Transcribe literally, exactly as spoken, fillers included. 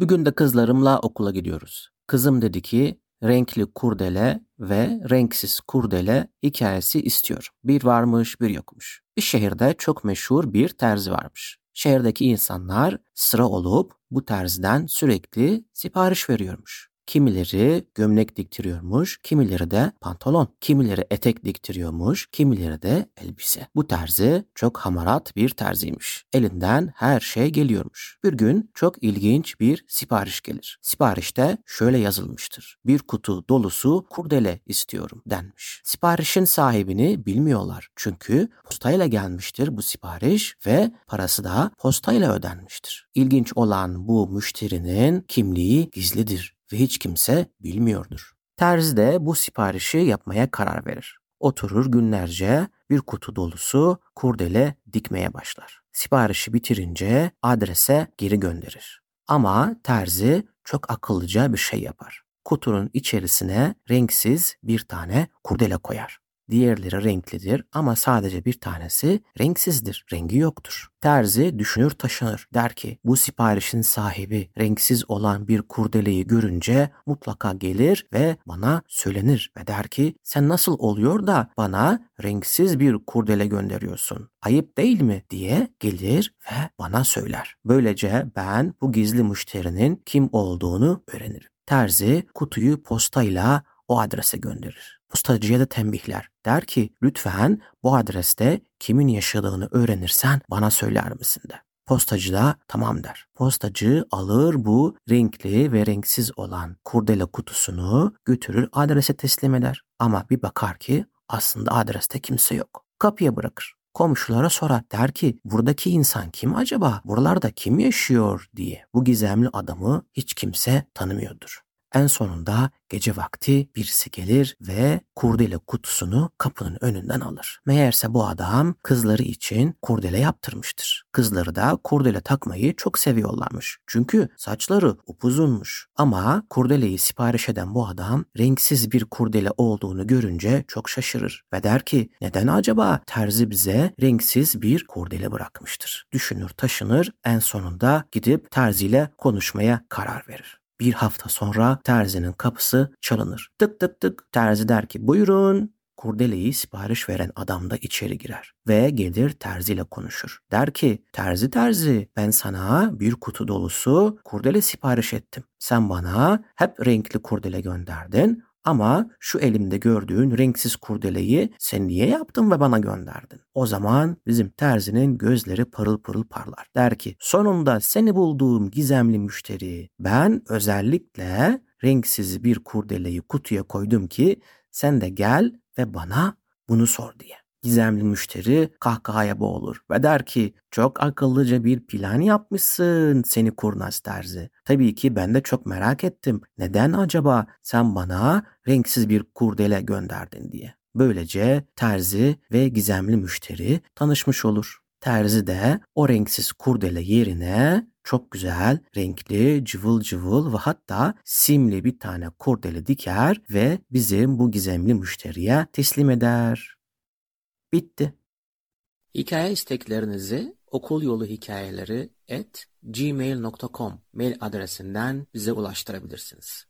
Bugün de kızlarımla okula gidiyoruz. Kızım dedi ki renkli kurdele ve renksiz kurdele hikayesi istiyor. Bir varmış bir yokmuş. Bir şehirde çok meşhur bir terzi varmış. Şehirdeki insanlar sıra olup bu terziden sürekli sipariş veriyormuş. Kimileri gömlek diktiriyormuş, kimileri de pantolon, kimileri etek diktiriyormuş, kimileri de elbise. Bu terzi çok hamarat bir terziymiş. Elinden her şey geliyormuş. Bir gün çok ilginç bir sipariş gelir. Siparişte şöyle yazılmıştır. Bir kutu dolusu kurdele istiyorum denmiş. Siparişin sahibini bilmiyorlar. Çünkü postayla gelmiştir bu sipariş ve parası da postayla ödenmiştir. İlginç olan bu müşterinin kimliği gizlidir ve hiç kimse bilmiyordur. Terzi de bu siparişi yapmaya karar verir. Oturur günlerce bir kutu dolusu kurdele dikmeye başlar. Siparişi bitirince adrese geri gönderir. Ama terzi çok akıllıca bir şey yapar. Kutunun içerisine renksiz bir tane kurdele koyar. Diğerleri renklidir ama sadece bir tanesi renksizdir, rengi yoktur. Terzi düşünür taşınır, der ki bu siparişin sahibi renksiz olan bir kurdeleyi görünce mutlaka gelir ve bana söylenir ve der ki sen nasıl oluyor da bana renksiz bir kurdele gönderiyorsun, ayıp değil mi diye gelir ve bana söyler. Böylece ben bu gizli müşterinin kim olduğunu öğrenirim. Terzi kutuyu postayla o adrese gönderir. Postacıya da tembihler. Der ki lütfen bu adreste kimin yaşadığını öğrenirsen bana söyler misin de. Postacı da tamam der. Postacı alır bu renkli ve renksiz olan kurdele kutusunu götürür adrese teslim eder. Ama bir bakar ki aslında adreste kimse yok. Kapıya bırakır. Komşulara sorar, der ki buradaki insan kim acaba? Buralarda kim yaşıyor diye. Bu gizemli adamı hiç kimse tanımıyordur. En sonunda gece vakti birisi gelir ve kurdele kutusunu kapının önünden alır. Meğerse bu adam kızları için kurdele yaptırmıştır. Kızları da kurdele takmayı çok seviyorlarmış. Çünkü saçları upuzunmuş. Ama kurdeleyi sipariş eden bu adam renksiz bir kurdele olduğunu görünce çok şaşırır. Ve der ki neden acaba terzi bize renksiz bir kurdele bırakmıştır? Düşünür taşınır, en sonunda gidip terziyle konuşmaya karar verir. Bir hafta sonra terzinin kapısı çalınır. Tık tık tık. Terzi der ki buyurun. Kurdeleyi sipariş veren adam da içeri girer ve gelir terziyle konuşur. Der ki terzi terzi ben sana bir kutu dolusu kurdele sipariş ettim. Sen bana hep renkli kurdele gönderdin ama şu elimde gördüğün renksiz kurdeleyi sen niye yaptın ve bana gönderdin? O zaman bizim terzinin gözleri parıl parıl parlar. Der ki sonunda seni bulduğum gizemli müşteri, ben özellikle renksiz bir kurdeleyi kutuya koydum ki sen de gel ve bana bunu sor diye. Gizemli müşteri kahkahaya boğulur ve der ki çok akıllıca bir plan yapmışsın seni kurnaz terzi. Tabii ki ben de çok merak ettim. Neden acaba sen bana renksiz bir kurdele gönderdin diye. Böylece terzi ve gizemli müşteri tanışmış olur. Terzi de o renksiz kurdele yerine çok güzel, renkli, cıvıl cıvıl ve hatta simli bir tane kurdele diker ve bizim bu gizemli müşteriye teslim eder. Bitti. Hikaye isteklerinizi okulyoluhikayeleri at gmail nokta com mail adresinden bize ulaştırabilirsiniz.